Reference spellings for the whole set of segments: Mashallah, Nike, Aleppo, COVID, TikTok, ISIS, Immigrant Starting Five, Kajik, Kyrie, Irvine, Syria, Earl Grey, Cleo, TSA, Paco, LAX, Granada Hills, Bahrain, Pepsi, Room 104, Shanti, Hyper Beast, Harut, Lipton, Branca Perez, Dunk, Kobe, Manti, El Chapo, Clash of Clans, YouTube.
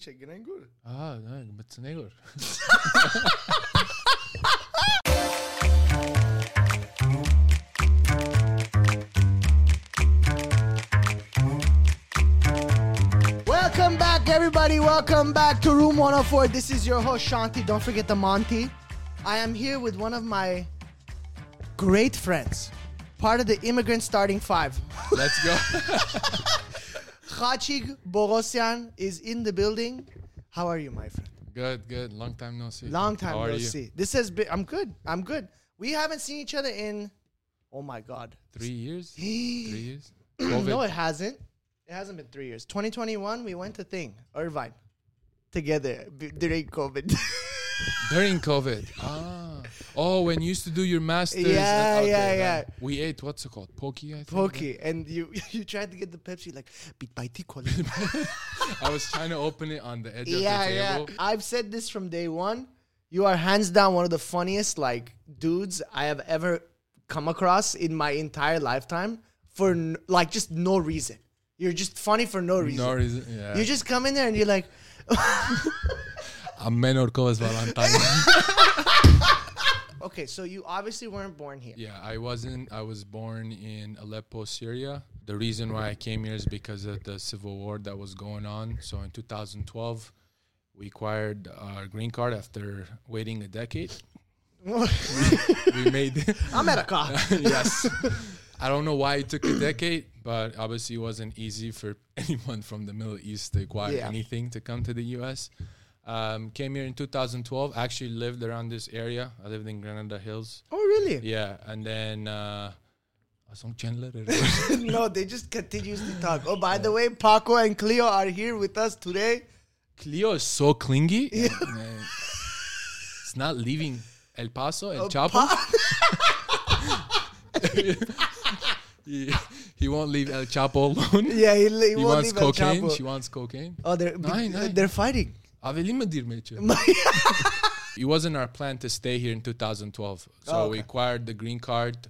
Dice Grangur? Ah, no, but it's Negor. Welcome back, everybody. Welcome back to Room 104. This is your host, Shanti. Don't forget the Monty. I am here with one of my great friends, part of the Immigrant Starting Five. Let's go. Kajik Borosyan is in the building. How are you, my friend? Good, good. Long time no see. Long time no see. This has been. I'm good. I'm good. We haven't seen each other in, oh my God, 3 years. 3 years. No, it hasn't. It hasn't been 3 years. 2021, we went to Irvine together during COVID. During COVID. Ah. Oh, when you used to do your masters. Yeah, yeah. We ate, what's it called? Pokey, I think. Pokey. Right? And you tried to get the Pepsi, like, bit by tickle. I was trying to open it on the edge of the table. Yeah. I've said this from day one. You are hands down one of the funniest, like, dudes I have ever come across in my entire lifetime for, like, just no reason. You're just funny for no reason. No reason, yeah. You just come in there and you're like... I'm menor cause Valentine. Okay, so you obviously weren't born here. Yeah, I wasn't. I was born in Aleppo, Syria. The reason why I came here is because of the civil war that was going on. So in 2012, we acquired our green card after waiting a decade. we made... America. Yes. I don't know why it took a decade, but obviously it wasn't easy for anyone from the Middle East to acquire anything to come to the U.S. Came here in 2012. Actually lived around this area. I lived in Granada Hills. Oh, really? Yeah. And then... No, they just continuously talk. Oh, by the way, Paco and Cleo are here with us today. Cleo is so clingy. Yeah. It's not leaving El Paso, El Chapo. He won't leave El Chapo alone. Yeah, he won't wants leave cocaine. El Chapo. She wants cocaine. Oh, they're fighting. It wasn't our plan to stay here in 2012. So we acquired the green card.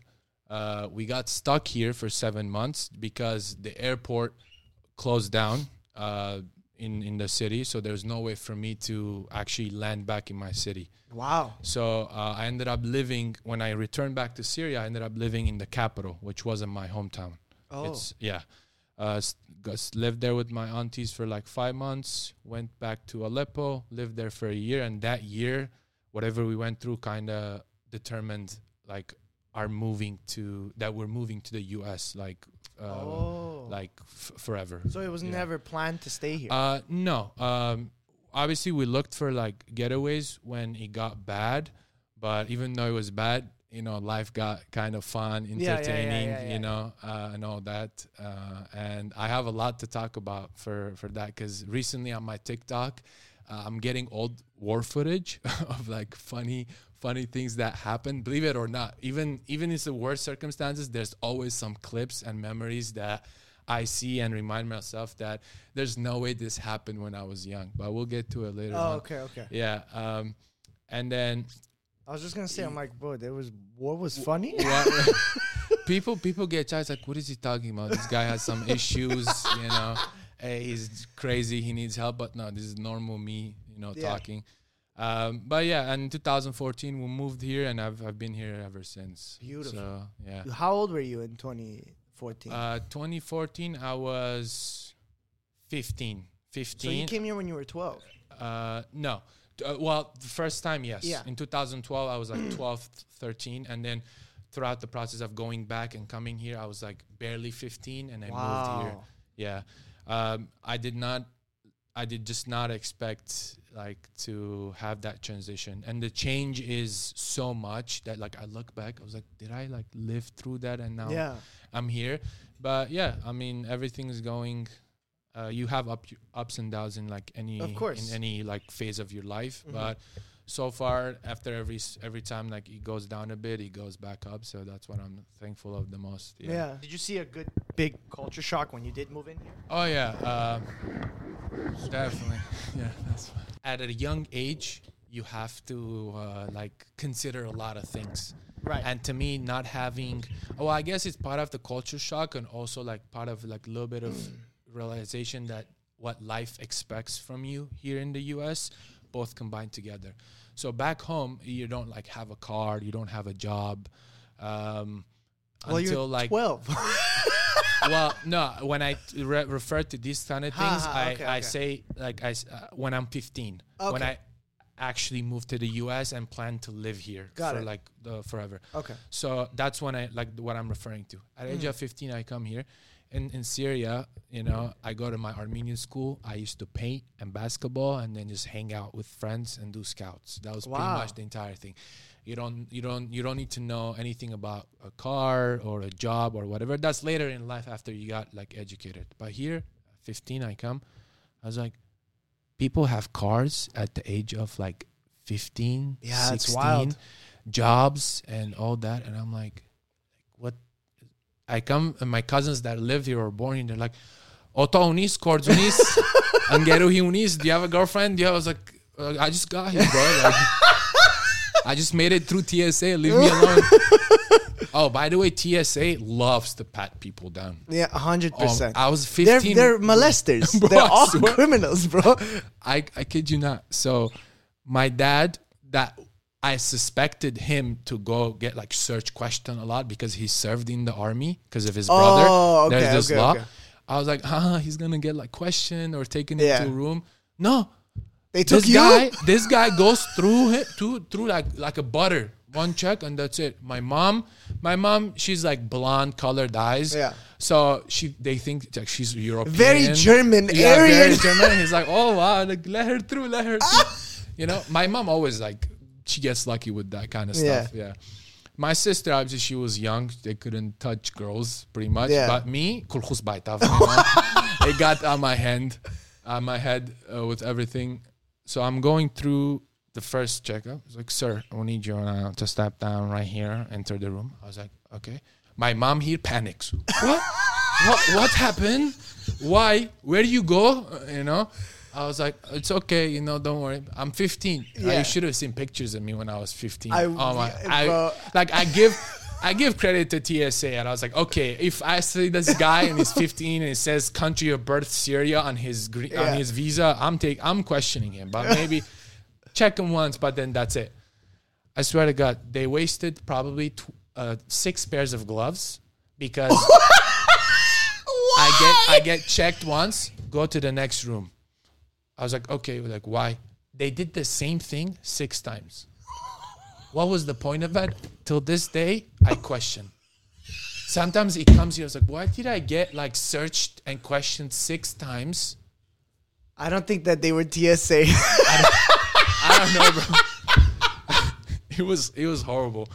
We got stuck here for 7 months because the airport closed down in the city. So there's no way for me to actually land back in my city. Wow. So I ended up living, when I returned back to Syria, I ended up living in the capital, which wasn't my hometown. Oh. Yeah. Lived there with my aunties for like 5 months, went back to Aleppo, lived there for a year. And that year, whatever we went through kind of determined like we're moving to the U.S. Forever. So it was never planned to stay here. No. Obviously, we looked for like getaways when it got bad. But even though it was bad, you know, life got kind of fun, entertaining, you know, and all that. And I have a lot to talk about for that, because recently on my TikTok, I'm getting old war footage of like funny things that happened. Believe it or not, even in the worst circumstances, there's always some clips and memories that I see and remind myself that there's no way this happened when I was young. But we'll get to it later. Oh, okay. Yeah. And then... I was just going to say, I'm like, bro, war was funny? Yeah. People get charged, like, what is he talking about? This guy has some issues, you know. Hey, he's crazy. He needs help. But no, this is normal me, you know, talking. But yeah, and in 2014, we moved here, and I've been here ever since. Beautiful. So, yeah. How old were you in 2014? 2014, I was 15. So you came here when you were 12? No. Well, the first time, yes. Yeah. In 2012, I was like 12, 13. And then throughout the process of going back and coming here, I was like barely 15. And I moved here. Yeah. I did just not expect like to have that transition. And the change is so much that like I look back, I was like, did I like live through that? And now I'm here. But yeah, I mean, everything is going... you have ups and downs in like any like phase of your life, but so far after every time like it goes down a bit, it goes back up. So that's what I'm thankful of the most. Yeah. Did you see a good big culture shock when you did move in here? Oh yeah, definitely. Yeah, that's fine. At a young age, you have to like consider a lot of things. Right. And to me, not having I guess it's part of the culture shock and also like part of like a little bit of realization that what life expects from you here in the US, both combined together. So back home, you don't like have a car, you don't have a job. Until you're like 12. Well, no, when I refer to these kind of things, I say like when I'm 15, when I actually moved to the US and plan to live here forever. Okay. So that's when I like what I'm referring to. At age of 15, I come here. In Syria, you know, I go to my Armenian school. I used to paint and basketball and then just hang out with friends and do scouts. That was pretty much the entire thing. You don't need to know anything about a car or a job or whatever. That's later in life after you got like educated. But here, 15, I come. I was like, people have cars at the age of like 15, 16, it's wild. Jobs and all that. And I'm like, what? I come, and my cousins that live here or born here, they're like, Ota unis, cords unis, angeruhi unis, do you have a girlfriend? Yeah, I was like, I just got here, bro. Like, I just made it through TSA, leave me alone. Oh, by the way, TSA loves to pat people down. Yeah, 100%. I was 15. They're molesters. Bro, they're all criminals, bro. I kid you not. So my dad, that... I suspected him to go get like search question a lot because he served in the army because of his brother. There's this law. Okay. I was like, he's going to get like questioned or taken into a room. No. They took this guy. This guy goes through it through like a butter. One check and that's it. My mom, she's like blonde colored eyes. Yeah. So they think like she's European. Very German. Yeah, Aryan. Very German. He's like, oh, wow. Like, let her through. You know, my mom always like, she gets lucky with that kind of stuff. Yeah. My sister, obviously, she was young. They couldn't touch girls pretty much. Yeah. But me, it got on my head with everything. So I'm going through the first checkup. It's like, sir, we need you to step down right here, enter the room. I was like, okay. My mom here panics. What happened? Why? Where do you go? You know? I was like, it's okay, you know, don't worry. I'm 15. Yeah. You should have seen pictures of me when I was 15. I give credit to TSA, and I was like, okay, if I see this guy and he's 15 and it says country of birth Syria on his visa, I'm questioning him, but maybe check him once, but then that's it. I swear to God, they wasted probably 6 pairs of gloves because I get checked once, go to the next room. I was like, okay, like, why? They did the same thing 6 times. What was the point of that? Till this day, I question. Sometimes it comes here, I was like, why did I get, like, searched and questioned 6 times? I don't think that they were TSA. I don't know, bro. It was horrible.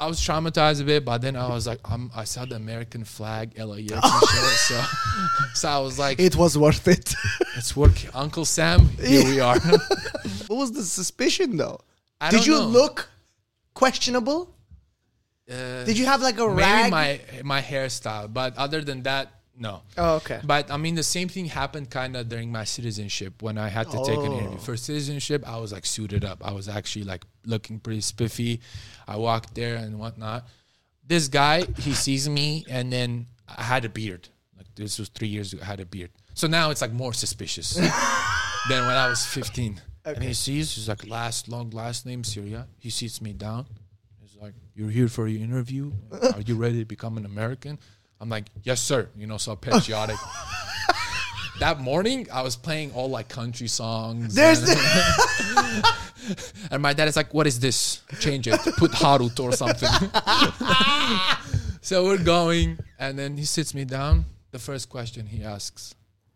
I was traumatized a bit, but then I was like, I saw the American flag, LAX and shit, so I was like... It was worth it. It's worth it. Uncle Sam, here we are. What was the suspicion, though? Did you look questionable? Did you have like a rag? Maybe my hairstyle, but other than that, no. Oh, okay. But, I mean, the same thing happened kind of during my citizenship when I had to take an interview. For citizenship, I was, like, suited up. I was actually, like, looking pretty spiffy. I walked there and whatnot. This guy, he sees me, and then I had a beard. Like, this was 3 years ago. I had a beard. So now it's, like, more suspicious than when I was 15. Okay. And he sees, he's, like, last name, Syria. He sits me down. He's like, you're here for your interview? Are you ready to become an American? I'm like, yes, sir. You know, so patriotic. That morning, I was playing all, like, country songs. And my dad is like, what is this? Change it. Put Harut or something. So we're going. And then he sits me down. The first question he asks,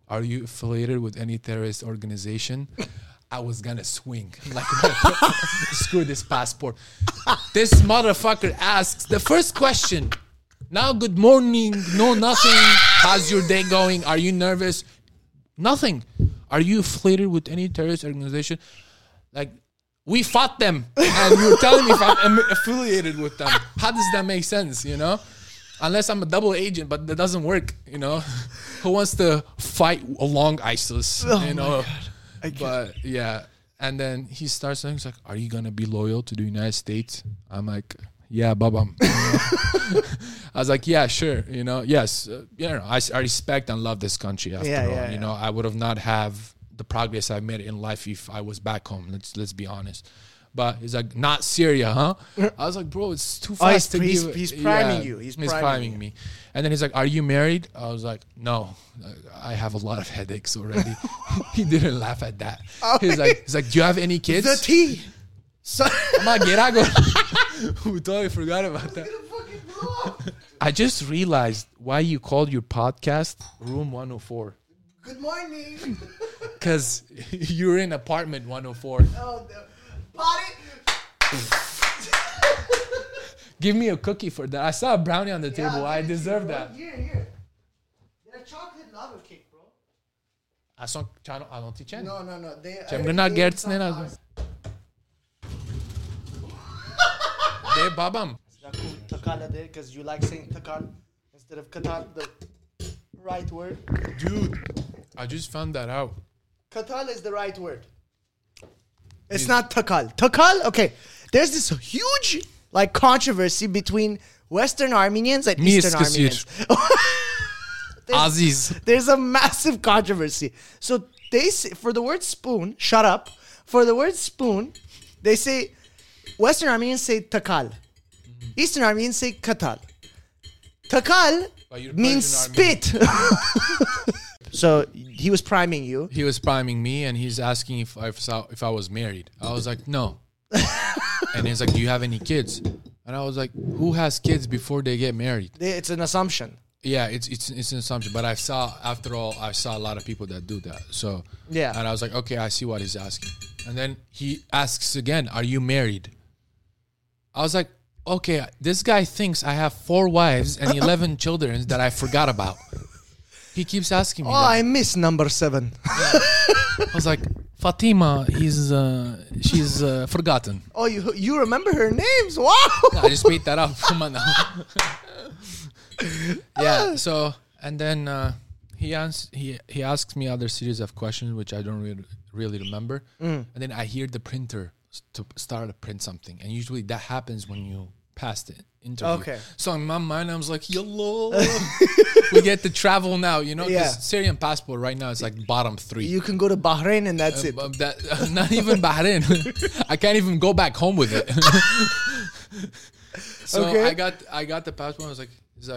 are you affiliated with any terrorist organization? I was going to swing. Like, screw this passport. This motherfucker asks the first question. Now, good morning. No, nothing. How's your day going? Are you nervous? Nothing. Are you affiliated with any terrorist organization? Like, we fought them. And you're telling me if I'm affiliated with them. How does that make sense, you know? Unless I'm a double agent, but that doesn't work, you know? Who wants to fight along ISIS, you know? But, yeah. And then he starts saying, he's like, are you going to be loyal to the United States? I'm like... yeah, Babam. I was like, yeah, sure, you know, yes, you know, I respect and love this country after all. Yeah, you know, I would have not have the progress I made in life if I was back home. Let's be honest. But he's like, not Syria, huh? I was like, bro, it's too fast to give. He's priming you. He's priming me. And then he's like, are you married? I was like, no, I have a lot of headaches already. He didn't laugh at that. Oh, he's like, do you have any kids? The tea. We totally forgot about that. I just realized why you called your podcast Room 104. Good morning. Because you're in apartment 104. Oh, no. Give me a cookie for that. I saw a brownie on the table. I deserve that. Here. They're chocolate lava cake, bro. I saw Chano. I don't teach any. No. They babam. Is that cool? Takala there, because you like saying takan instead of katan, the right word. Dude, I just found that out. Katal is the right word. It's not Takal. Takal, okay. There's this huge like controversy between Western Armenians and Eastern Armenians. There's a massive controversy. So they say, for the word spoon, shut up. For the word spoon, they say Western Armenians say Takal. Mm-hmm. Eastern Armenians say Katal. Takal means spit. So he was priming you. He was priming me, and he's asking if I was married. I was like, no. And he's like, do you have any kids? And I was like, who has kids before they get married? It's an assumption. Yeah, it's an assumption. But I saw a lot of people that do that. So yeah. And I was like, okay, I see what he's asking. And then he asks again, are you married? I was like, okay, this guy thinks I have 4 wives and 11 children that I forgot about. He keeps asking me. Oh, that. I miss number 7. I was like, Fatima is she's forgotten. Oh, you remember her names? Wow! No, I just made that up. Come on now. Yeah. So and then he asks me other series of questions which I don't really remember. Mm. And then I hear the printer to start to print something, and usually that happens when you pass the interview. Okay. So in my mind, I was like, "Yolo, we get to travel now." You know, this Syrian passport right now is like bottom 3. You can go to Bahrain and that's it. Not even Bahrain. I can't even go back home with it. So okay. I got the passport. I was like, "It's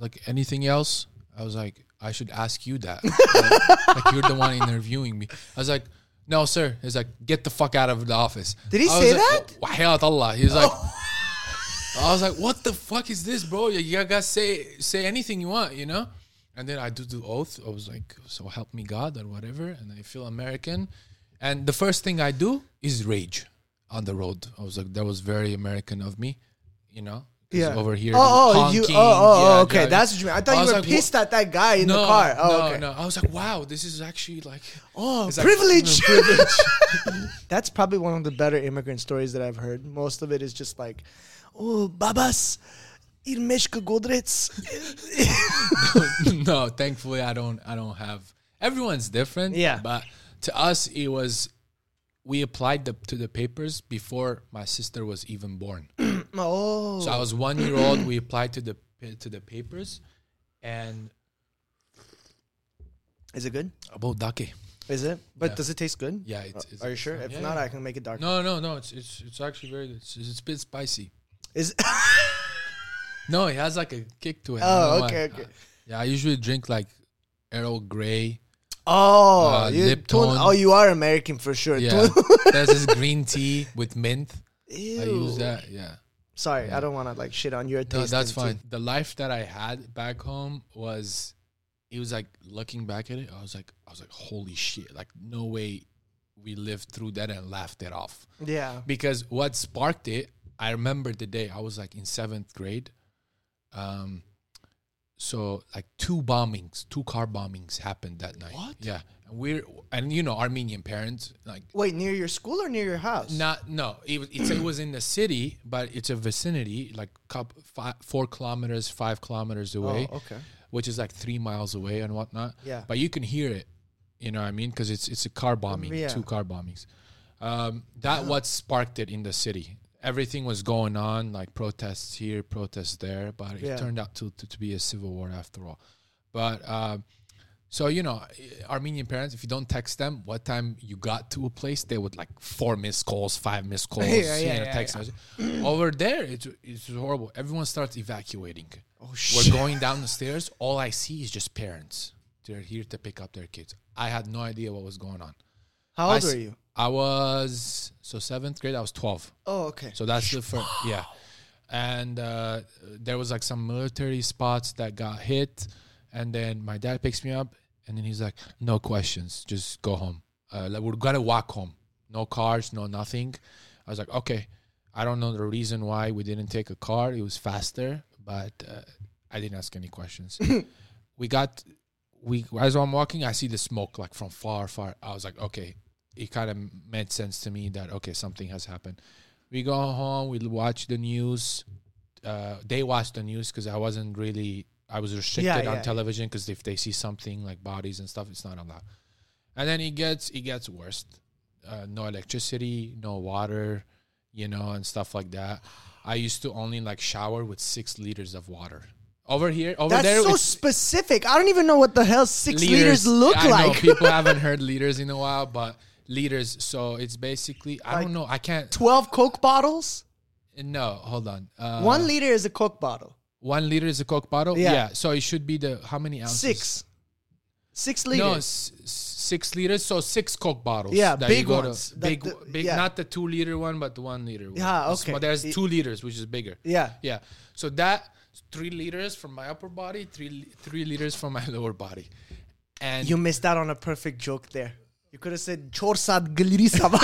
like anything else?" I was like, "I should ask you that." like you're the one interviewing me. I was like, "No, sir." He's like, "Get the fuck out of the office." Did he say that? Wahayat Allah. He was like. I was like, what the fuck is this, bro? You gotta say anything you want, you know? And then I do the oath. I was like, so help me God or whatever. And I feel American. And the first thing I do is rage on the road. I was like, that was very American of me, you know? Yeah. Over here. Okay. Yeah. That's what you mean. I thought you were like, pissed at that guy in the car. No. I was like, wow, this is actually like... Oh, privilege. That's probably one of the better immigrant stories that I've heard. Most of it is just like... Oh, babas, irmeshka godrets. No, thankfully I don't have. Everyone's different. Yeah. But to us, it was we applied to the papers before my sister was even born. Oh. So I was 1 year old. We applied to the papers, and is it good? About dake. Is it? But does it taste good? Yeah. Are you sure? If not, I can make it dark. No. It's actually very good. It's a bit spicy. Is no, it has like a kick to it. Oh, okay. Yeah, I usually drink like Earl Grey. Oh, Lipton. Oh, you are American for sure. Yeah, there's this green tea with mint. Ew. I use that. Yeah. Sorry, I don't want to like shit on your taste. No, that's fine. The life that I had back home was, it was like looking back at it, I was like, holy shit! Like, no way, we lived through that and laughed it off. Yeah. Because what sparked it. I remember the day I was like in 7th grade. So like 2 car bombings happened that night. What? Yeah. And you know, Armenian parents like. Wait, near your school or near your house? No. It was in the city, but it's a vicinity like 5 kilometers away. Oh, okay. Which is like 3 miles away and whatnot. Yeah. But you can hear it, you know what I mean? Because it's a car bombing, 2 car bombings. That what sparked it in the city. everything was going on, like protests here, protests there, but it turned out to be a civil war after all. But so, you know, Armenian parents, if you don't text them what time you got to a place, they would like 4 missed calls, 5 missed calls, text message. Over there, it's horrible. Everyone starts evacuating. Oh, shit. We're going down the stairs. All I see is just parents. They're here to pick up their kids. I had no idea what was going on. How old were you? I was, so 7th grade, I was 12. Oh, okay. So that's the first, yeah. And there was like some military spots that got hit. And then my dad picks me up and then he's like, no questions, just go home. Like, we're going to walk home. No cars, no nothing. I was like, okay. I don't know the reason why we didn't take a car. It was faster, but I didn't ask any questions. As I'm walking, I see the smoke like from far. I was like, okay. It kind of made sense to me that, okay, something has happened. We go home. We watch the news. They watch the news because I was restricted on television because if they see something like bodies and stuff, it's not allowed. And then it gets worse. No electricity, no water, you know, and stuff like that. I used to only like shower with 6 liters of water. That's so specific. I don't even know what the hell 6 liters look like. I know people haven't heard liters in a while, but liters. So it's basically, I don't know. I can't. 12 Coke bottles? No, hold on. 1 liter is a Coke bottle. 1 liter is a Coke bottle? Yeah. So it should be how many ounces? 6 liters. No, 6 liters. So 6 Coke bottles. Yeah, big ones. Not the 2 liter one, but the 1 liter one. Yeah, okay. But there's 2 liters, which is bigger. Yeah. Yeah. So that 3 liters from my upper body, 3 liters from my lower body. And you missed out on a perfect joke there. You could have said, Chorsad Galirisava.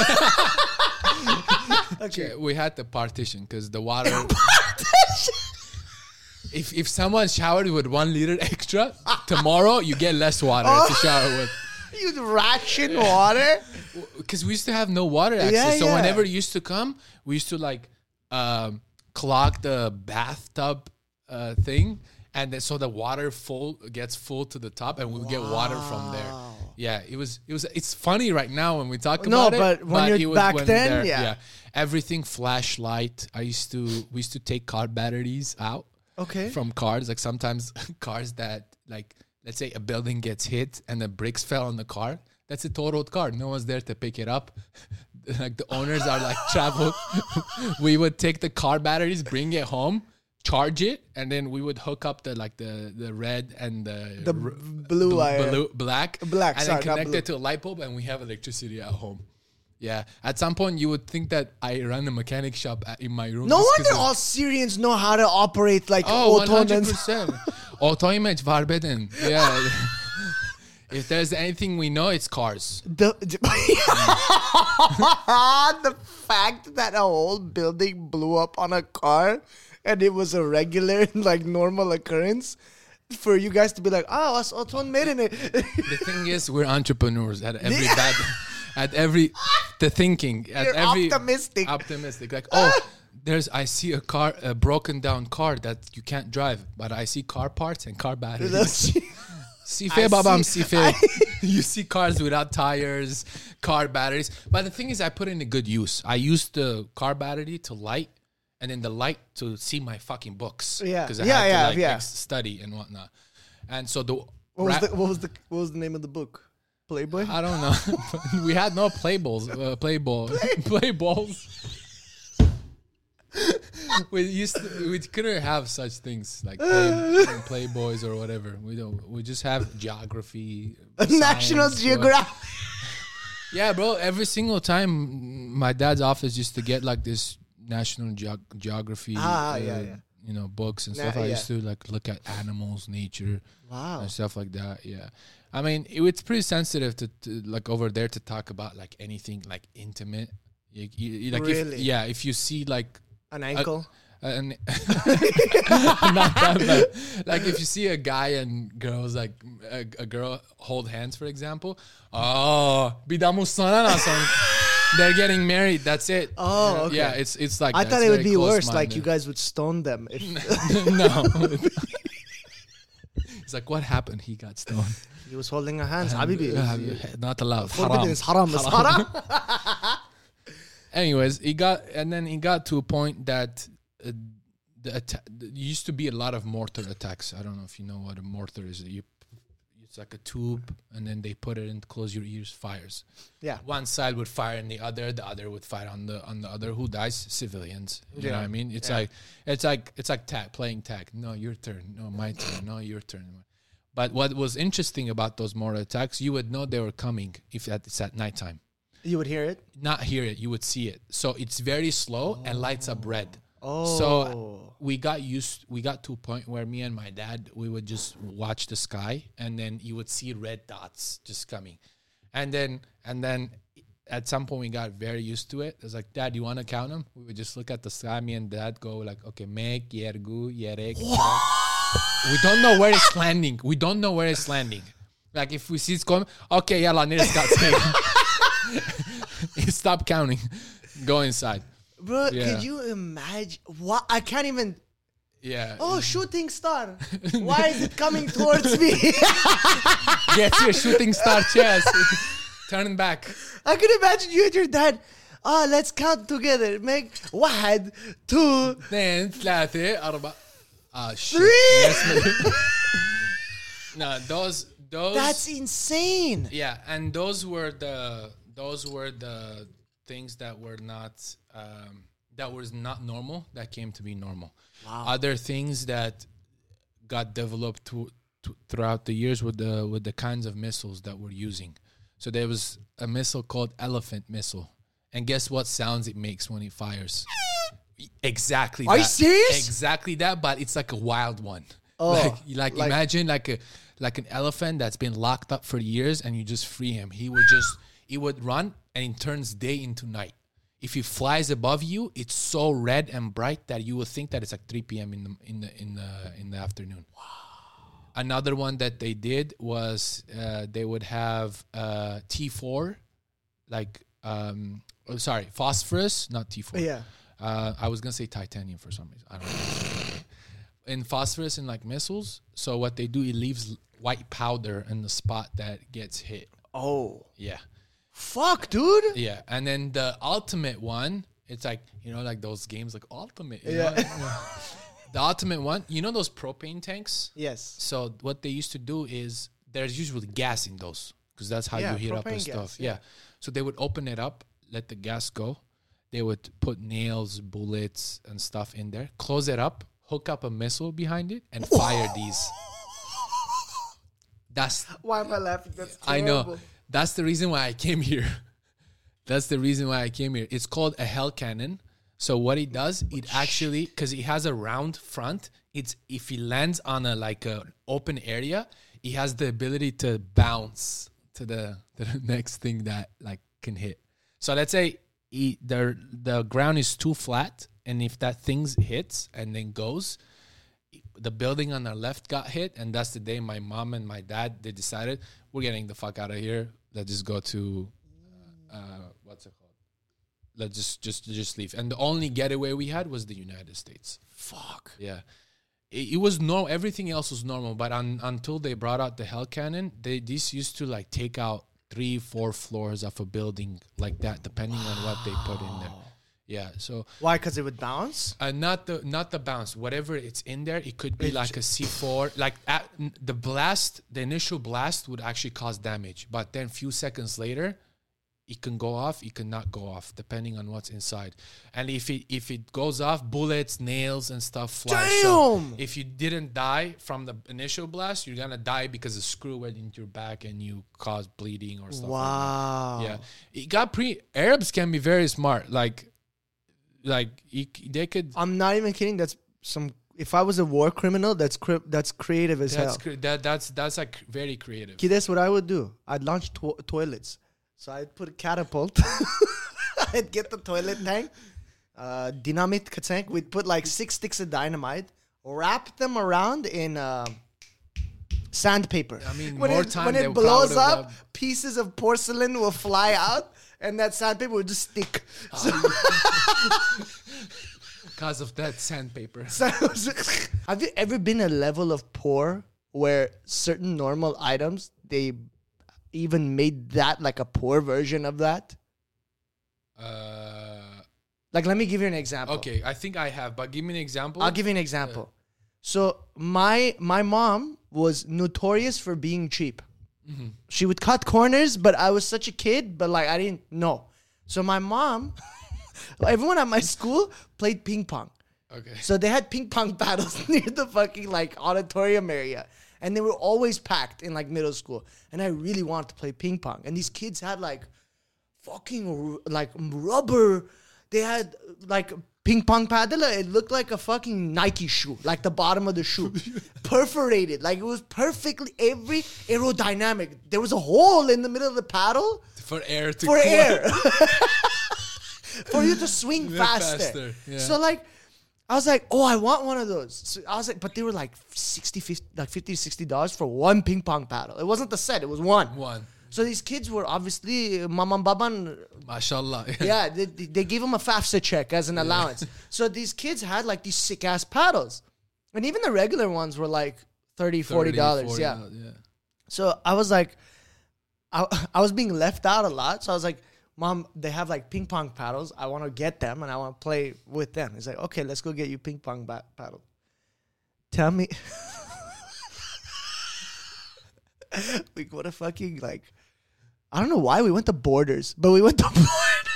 Okay. We had the partition because the water. If someone showered with 1 liter extra, tomorrow you get less water to shower with. You'd ration water? Because we used to have no water access. So whenever it used to come, we used to like clog the bathtub thing. And then, so the water gets full to the top and we'll get water from there. Yeah, it's funny right now when we talk about it. No, but when you're back then, everything flashlight. We used to take car batteries out. Okay. From cars, like sometimes cars that like, let's say a building gets hit and the bricks fell on the car. That's a totaled car. No one's there to pick it up. Like the owners are like travel. We would take the car batteries, bring it home, charge it, and then we would hook up the like the red and the blue wire, black, and then connect it to a light bulb, and we have electricity at home. Yeah, at some point you would think that I run a mechanic shop in my room. No wonder all Syrians know how to operate like auto. 100%. Otoymeç var beden. Yeah. If there's anything we know, it's cars. The fact that a whole building blew up on a car and it was a regular, like normal occurrence. For you guys to be like, us otoymeç in it. The thing is, we're entrepreneurs at every bad. Optimistic. Like, I see a car, a broken down car that you can't drive, but I see car parts and car batteries. Sife babam sife. You see cars without tires, car batteries. But the thing is, I put in a good use. I used the car battery to light, and then the light to see my fucking books. Yeah, because I had to study and whatnot. And so what was the name of the book? Playboy? I don't know. We had no playballs. Playballs. We couldn't have such things like playboys or whatever. We don't. We just have geography. National Geographic. Yeah, bro. Every single time my dad's office used to get like this National Geography. You know, books and stuff. I used to like look at animals, nature, and stuff like that. Yeah. I mean, it's pretty sensitive to like over there to talk about like anything like intimate. You, like really? If you see like an ankle, not that bad. Like if you see a guy and girls like a girl hold hands, for example. Oh, they're getting married. That's it. Oh, okay. Yeah, it's like I thought it would be worse. Like you guys would stone them. No. It's like, what happened? He got stoned. He was holding her hands. Habibi. Not allowed. Haram. It's haram. Anyways, he got to a point that there used to be a lot of mortar attacks. I don't know if you know what a mortar is. It's like a tube, and then they put it in, close your ears, fires. Yeah. One side would fire on the other would fire on the other. Who dies? Civilians. You know what I mean? It's like it's like playing tag. No, your turn. No, my turn. No, your turn. But what was interesting about those mortar attacks, you would know they were coming if it's at nighttime. You would hear it? Not hear it. You would see it. So it's very slow and lights up red. Oh. So we got to a point where me and my dad, we would just watch the sky, and then you would see red dots just coming. And then at some point we got very used to it. It was like, Dad, you want to count them? We would just look at the sky. Me and Dad go like, okay, Mek, Yergu, Yerek. We don't know where it's landing. We don't know where it's landing. Like if we see it's coming, okay, yeah, nearest got stop counting. Go inside. Bro, Could you imagine? What? I can't even... Yeah. Oh, shooting star. Why is it coming towards me? Get your shooting star chest. Turn back. I could imagine you and your dad. Oh, let's count together. Make 1, 2, 3, 4... Ah, shit. 3! No, those... That's insane. Yeah, and those were the things that were not... that was not normal, that came to be normal. Wow. Other things that got developed throughout the years were with the kinds of missiles that we're using. So there was a missile called elephant missile. And guess what sounds it makes when it fires? Exactly that. Are you serious? Exactly that, but it's like a wild one. Oh, like imagine like an elephant that's been locked up for years and you just free him. He would run and it turns day into night. If it flies above you, it's so red and bright that you will think that it's like 3 p.m. in the afternoon. Wow. Another one that they did was they would have T4, phosphorus, not T4. Yeah. I was gonna say titanium for some reason. I don't know. In phosphorus in like missiles. So what they do, it leaves white powder in the spot that gets hit. Oh. Yeah. Fuck, dude. Yeah, and then the ultimate one, it's like, you know, like those games like ultimate. You know? The ultimate one, you know those propane tanks? Yes. So what they used to do is there's usually gas in those because that's how you heat up and stuff. Gas, yeah. So they would open it up, let the gas go. They would put nails, bullets, and stuff in there, close it up, hook up a missile behind it, and fire these. Why am I laughing? That's terrible. I know. That's the reason why I came here. It's called a hell cannon. So what it does, it actually, because it has a round front, it's if it lands on a open area, it has the ability to bounce to the next thing that like can hit. So let's say the ground is too flat, and if that thing hits and then goes, the building on the left got hit, and that's the day my mom and my dad, they decided, we're getting the fuck out of here. Let's just go to, what's it called? Let's just leave. And the only getaway we had was the United States. Fuck. Yeah. It was everything else was normal, but until they brought out the hell cannon, this used to like take out 3-4 floors of a building like that, depending on what they put in there. Yeah, so... Why? Because it would bounce? Not the bounce. Whatever it's in there, it could be like a C4. Like, the initial blast would actually cause damage. But then a few seconds later, it can go off, it cannot go off, depending on what's inside. And if it goes off, bullets, nails, and stuff fly. Damn! So if you didn't die from the initial blast, you're going to die because a screw went into your back and you caused bleeding or stuff. Wow. Like that. Yeah. Arabs can be very smart. They could. I'm not even kidding. That's some. If I was a war criminal, that's creative as hell. That's like very creative. Okay, that's what I would do. I'd launch toilets. So I'd put a catapult. I'd get the toilet tank, dynamite tank. We'd put like 6 sticks of dynamite, wrap them around in sandpaper. I mean, when it blows up, pieces of porcelain will fly out. And that sandpaper would just stick. Because of that sandpaper. Have you ever been a level of poor where certain normal items, they even made that like a poor version of that? Like, let me give you an example. Okay, I think I have, but give me an example. I'll give you an example. So my mom was notorious for being cheap. Mm-hmm. She would cut corners, but I was such a kid, but like I didn't know. So my mom, everyone at my school played ping pong. Okay. So they had ping pong battles near the fucking like auditorium area. And they were always packed in like middle school. And I really wanted to play ping pong. And these kids had like fucking like rubber. They had like ping pong paddle. It looked like a fucking Nike shoe, like the bottom of the shoe. Perforated. Like it was perfectly every aerodynamic. There was a hole in the middle of the paddle. For air to for air. For you to swing faster. Yeah. So like, I was like, oh, I want one of those. So I was like, but they were like $50 to $60 for one ping pong paddle. It wasn't the set. It was one. One. So these kids were obviously Maman Baban. Mashallah. Yeah, they gave them a FAFSA check as an allowance. So these kids had like these sick ass paddles. And even the regular ones were like $30, $40. Yeah. Yeah. So I was like, I was being left out a lot. So I was like, Mom, they have like ping pong paddles. I want to get them and I want to play with them. He's like, okay, let's go get you ping pong paddle. Tell me. Like, what a fucking, like, I don't know why we went to Borders, but we went to Borders.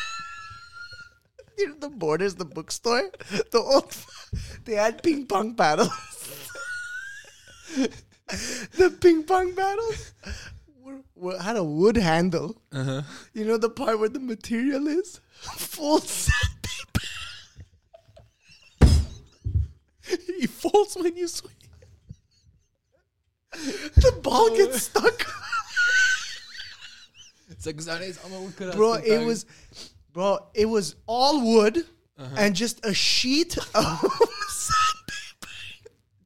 You know, the Borders, the bookstore, the old, they had ping pong paddles. The ping pong paddles had a wood handle. Uh-huh. You know the part where the material is? Full sandpaper. It falls when you swing. The ball gets stuck. Bro, it was all wood and just a sheet of sandpaper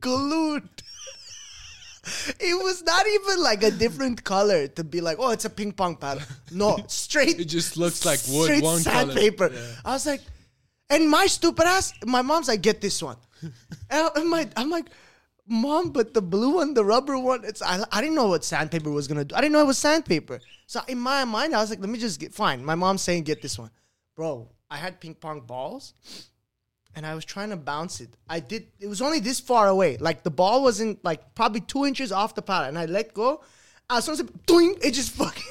glued. It was not even like a different color to be like, oh, it's a ping pong paddle. No, straight. It just looks like wood, straight one sandpaper. Yeah. I was like, and my stupid ass, my mom's like, get this one. And I'm like, Mom, but the blue one, the rubber one, it's I didn't know what sandpaper was gonna do. I didn't know it was sandpaper. So in my mind, I was like, let me just get fine. My mom's saying, get this one. Bro, I had ping pong balls. And I was trying to bounce it. It was only this far away. Like the ball wasn't like probably 2 inches off the paddle. And I let go. As soon as it just fucking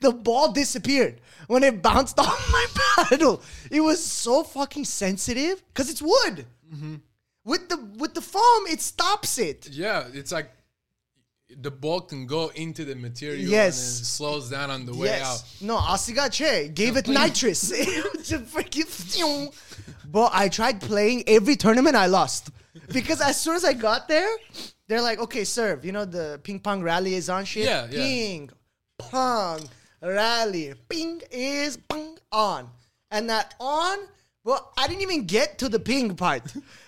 the ball disappeared when it bounced off my paddle. It was so fucking sensitive. Because it's wood. Mm-hmm. With the foam, it stops it. Yeah, it's like the ball can go into the material and it slows down on the way out. No, Asigache gave it nitrous. But I tried playing every tournament I lost. Because as soon as I got there, they're like, okay, serve. You know, the ping pong rally is on shit. Yeah, ping, pong, rally. Ping is pong on. And that on, well, I didn't even get to the ping part.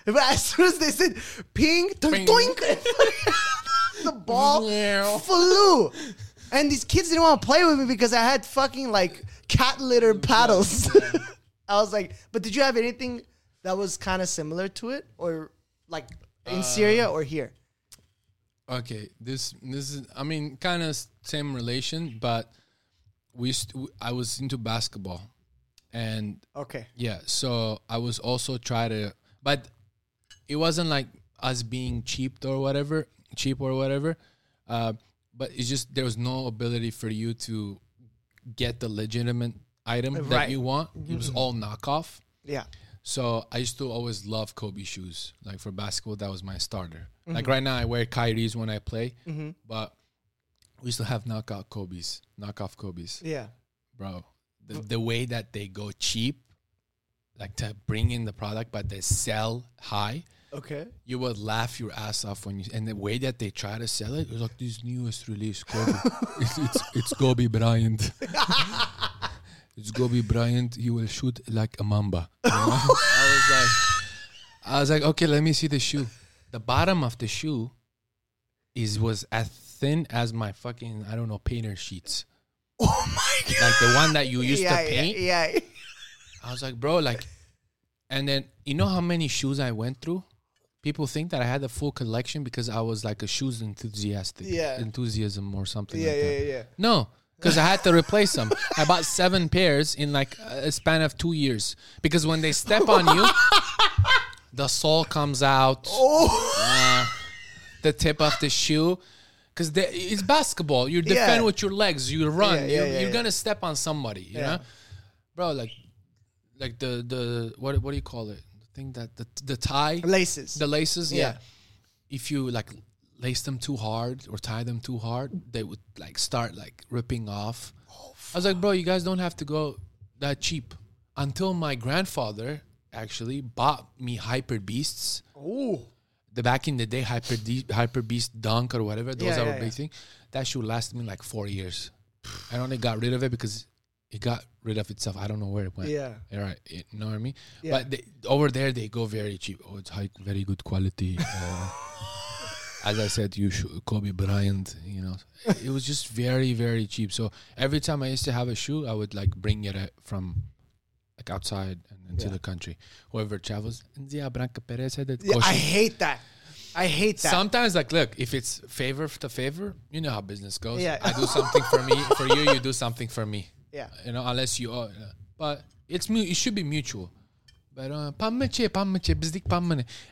But as soon as they said ping, doink, doink. The ball flew. And these kids didn't want to play with me because I had fucking like cat litter paddles. I was like, but did you have anything that was kind of similar to it? Or like in Syria or here? Okay, this is, I mean, kind of same relation, but I was into basketball. And okay, yeah, so I was also trying to, but it wasn't like us being cheap or whatever. But it's just there was no ability for you to get the legitimate item that you want. Mm-hmm. It was all knockoff. Yeah. So I used to always love Kobe shoes. Like for basketball, that was my starter. Mm-hmm. Like right now, I wear Kyrie's when I play. Mm-hmm. But we used to have knockoff Kobe's. Yeah. Bro, the way that they go cheap, like to bring in the product, but they sell high. Okay. You would laugh your ass off when you... And the way that they try to sell it was like, this newest release, Kobe. it's Kobe Bryant. It's Kobe Bryant. He will shoot like a mamba. You know? I was like, okay, let me see the shoe. The bottom of the shoe was as thin as my fucking, I don't know, painter sheets. Oh, my God. Like the one that you used to paint. Yeah. I was like, bro, like... And then, you know how many shoes I went through? People think that I had a full collection because I was like a shoes enthusiasm or something like that. Yeah. No, because I had to replace them. I bought 7 pairs in like a span of 2 years because when they step on you, the sole comes out. The tip of the shoe. Because it's basketball. You defend with your legs. You run. You're going to step on somebody, you know? Bro, like the what do you call it? The thing that the tie? Laces. The laces, yeah. If you like lace them too hard or tie them too hard, they would like start like ripping off. Oh, I was like, bro, you guys don't have to go that cheap. Until my grandfather actually bought me Hyper Beasts. Oh. The back in the day, Hyper Beast Dunk or whatever, those are big thing. That shoe lasted me like 4 years. I only got rid of it because it got rid of itself. I don't know where it went. Yeah. All right. You know what I mean? Yeah. But over there, they go very cheap. Oh, it's high, very good quality. As I said, you should, Kobe Bryant, you know. It was just very, very cheap. So every time I used to have a shoe, I would like bring it from like outside and into the country. Whoever travels. Branca Perez said that. I hate that. Sometimes, like, look, if it's favor to favor, you know how business goes. Yeah. I do something for me. For you, you do something for me. Yeah, you know, unless you are, but it should be mutual. But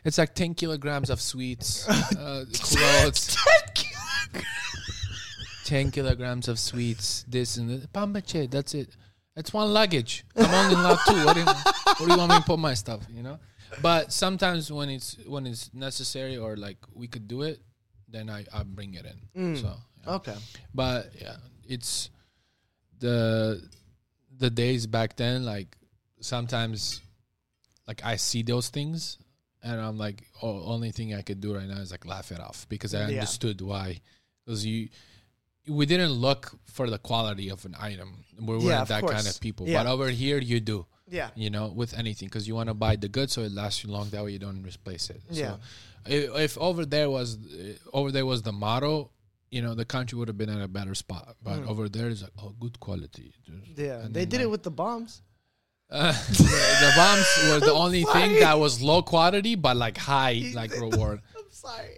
it's like 10 kilograms of sweets, clothes, 10 kilograms of sweets, this and that. That's it. It's one luggage. I'm only allowed 2. What do you want me to put my stuff? You know. But sometimes when it's necessary or like we could do it, then I bring it in. So yeah. Okay. But yeah, it's. The days back then, like sometimes, like I see those things, and I'm like, oh, only thing I could do right now is like laugh it off because I understood why. Because we didn't look for the quality of an item. We weren't that kind of people. Yeah. But over here, you do. Yeah, you know, with anything because you want to buy the good so it lasts you long. That way, you don't replace it. Yeah. So if over there was the motto. You know, the country would have been at a better spot. But over there, it's like, oh, good quality. Yeah, and they did it with the bombs. The bombs were the only thing that was low quality, but like high like reward. I'm sorry.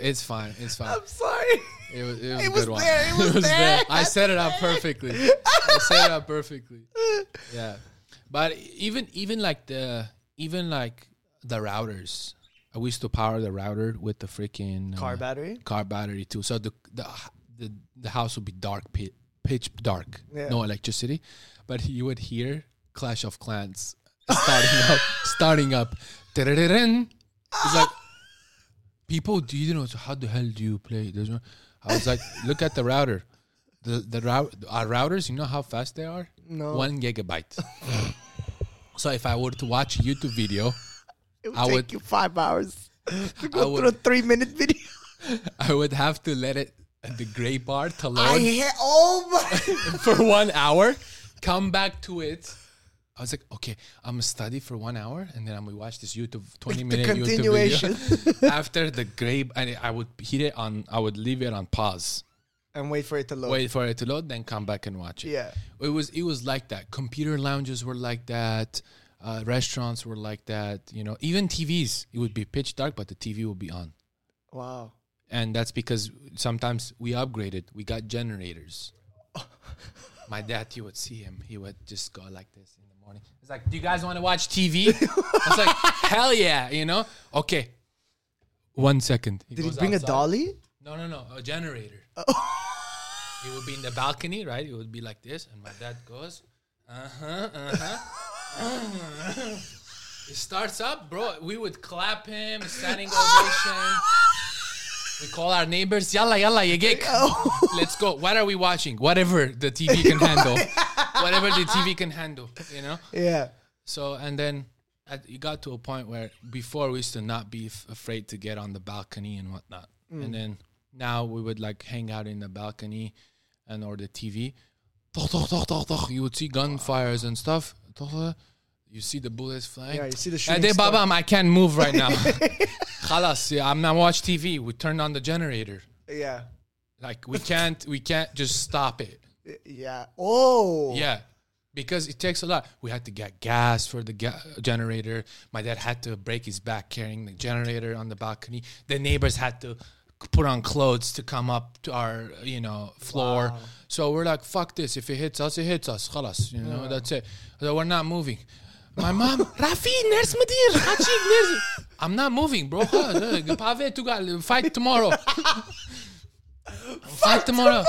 It's fine. It's fine. I'm sorry. It was a good one. It was there. I set it up perfectly. Yeah. But even like the routers. I used to power the router with the freaking car battery. Car battery too. So the house would be dark, pitch dark, no electricity. But you would hear Clash of Clans starting up. It's like people, do you know how the hell do you play? I was like, look at the router. Our routers, you know how fast they are? No, 1 gigabyte. So if I were to watch a YouTube video. It would take you 5 hours to go through a 3-minute video. I would have to let it, the gray bar to load. For 1 hour, come back to it. I was like, okay, I'm going to study for 1 hour, and then I'm going to watch this YouTube 20-minute YouTube video. After the gray, and I would hit it on, I would leave it on pause. And wait for it to load. Then come back and watch it. Yeah. It was like that. Computer lounges were like that. Restaurants were like that, you know. Even TVs, it would be pitch dark, but the TV would be on. Wow! And that's because sometimes we upgraded. We got generators. My dad, you would see him. He would just go like this in the morning. It's like, do you guys want to watch TV? I was like, hell yeah, you know. Okay. 1 second. Did he bring outside. A dolly? No, a generator. He would be in the balcony, right? It would be like this, and my dad goes, It starts up, bro. We would clap him, standing ovation. We call our neighbors, yalla, yegek. Let's go. What are we watching? Whatever the TV can handle. You know? Yeah. So, and then it got to a point where before we used to not be afraid to get on the balcony and whatnot. Mm. And then now we would like hang out in the balcony and or the TV. You would see gunfires and stuff. You see the bullets flying. Yeah, you see the shooting. Babam, I can't move right now. Khalas, I'm not watch TV. We turned on the generator. Yeah. Like we can't just stop it. Yeah. Oh. Yeah. Because it takes a lot. We had to get gas for the generator. My dad had to break his back carrying the generator on the balcony. The neighbors had to put on clothes to come up to our, you know, floor. Wow. So we're like, fuck this. If it hits us, it hits us. Khalas, you know, that's it. So we're not moving. My mom, Rafi, nurse Madir, Kajik, nurse. I'm not moving, bro. Fight tomorrow. Fight tomorrow.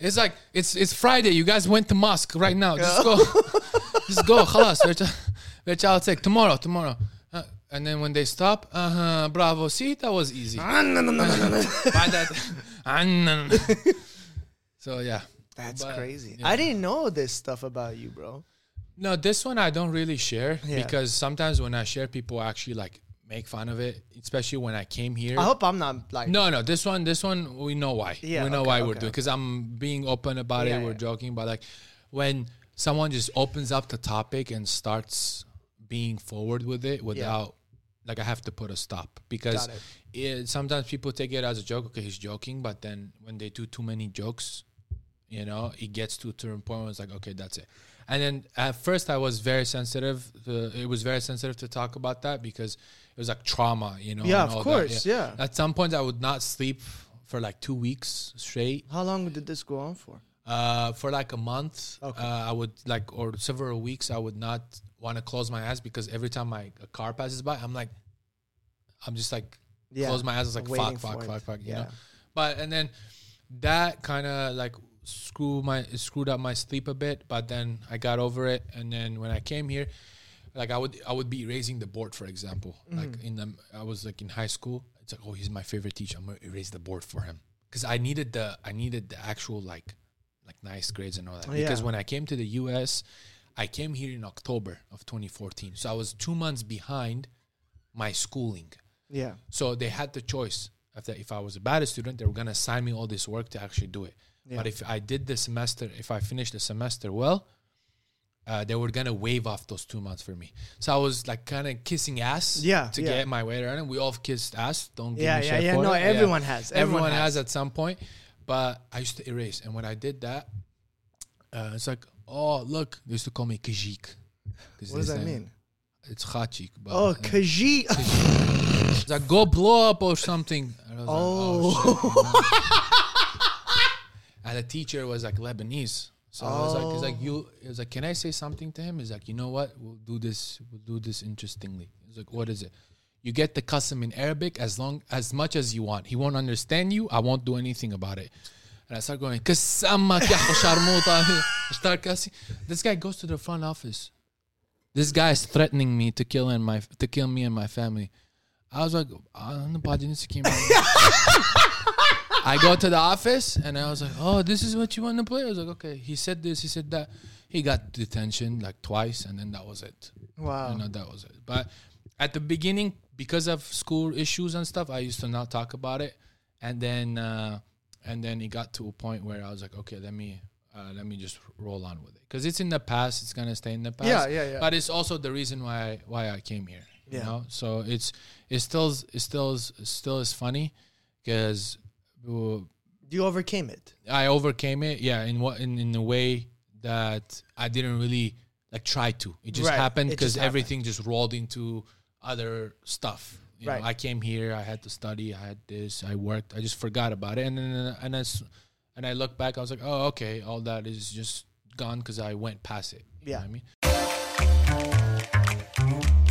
It's like, it's Friday. You guys went to mosque right now. Just go. Just go. Khalas. I'll take tomorrow. And then when they stop, bravo. See, that was easy. By that. So, yeah. That's crazy. Yeah. I didn't know this stuff about you, bro. No, this one I don't really share because sometimes when I share, people actually like make fun of it, especially when I came here. I hope I'm not like... No, this one, we know why. Yeah, we know why we're doing it because I'm being open about it. We're joking, but like when someone just opens up the topic and starts being forward with it without... Like I have to put a stop because sometimes people take it as a joke. Okay, he's joking, but then when they do too many jokes, you know, it gets to a certain point where it's like, okay, that's it. And then at first I was very sensitive. It was very sensitive to talk about that because it was like trauma, you know. Yeah, and all of course, that. Yeah. At some point I would not sleep for like 2 weeks straight. How long did this go on for? For like a month. Okay. I would like, or several weeks, I would not want to close my eyes because every time a car passes by, I'm just like, close my eyes. It's like, fuck, you know? But, and then that kind of like screwed up my sleep a bit, but then I got over it. And then when I came here, like I would be erasing the board, for example, like I was like in high school, it's like, oh, he's my favorite teacher. I'm going to erase the board for him. Cause I needed the actual like nice grades and all that. Because when I came to the US, I came here in October of 2014. So I was 2 months behind my schooling. Yeah. So they had the choice if I was a bad student, they were going to assign me all this work to actually do it. Yeah. But if I finished the semester well, they were going to waive off those 2 months for me. So I was like kind of kissing ass to get my way around. We all kissed ass. Don't give me shit for it. No, everyone has. Everyone has at some point. But I used to erase. And when I did that, it's like, oh, look, they used to call me Kajik. What does that mean? It's Kajik. Oh, Kajik. It's like, go blow up or something. And I was like, and the teacher was like Lebanese. So I was like, can I say something to him? He's like, you know what? We'll do this interestingly. He's like, what is it? You get the custom in Arabic as much as you want. He won't understand you. I won't do anything about it. And I start going, this guy goes to the front office. This guy is threatening me to kill me and my family. I was like, I go to the office and I was like, oh, this is what you want to play? I was like, okay. He said this, he said that. He got detention like twice and then that was it. Wow. You know, that was it. But at the beginning, because of school issues and stuff, I used to not talk about it. And then it got to a point where I was like, okay, let me just roll on with it. Because it's in the past. It's going to stay in the past. Yeah. But it's also the reason why I came here. Yeah. You know? So it still is funny because... You overcame it. I overcame it, yeah, in a way that I didn't really like try to. It just happened because everything just rolled into other stuff. You know, I came here. I had to study. I had this. I worked. I just forgot about it. And I look back. I was like, oh, okay. All that is just gone because I went past it. You know what I mean?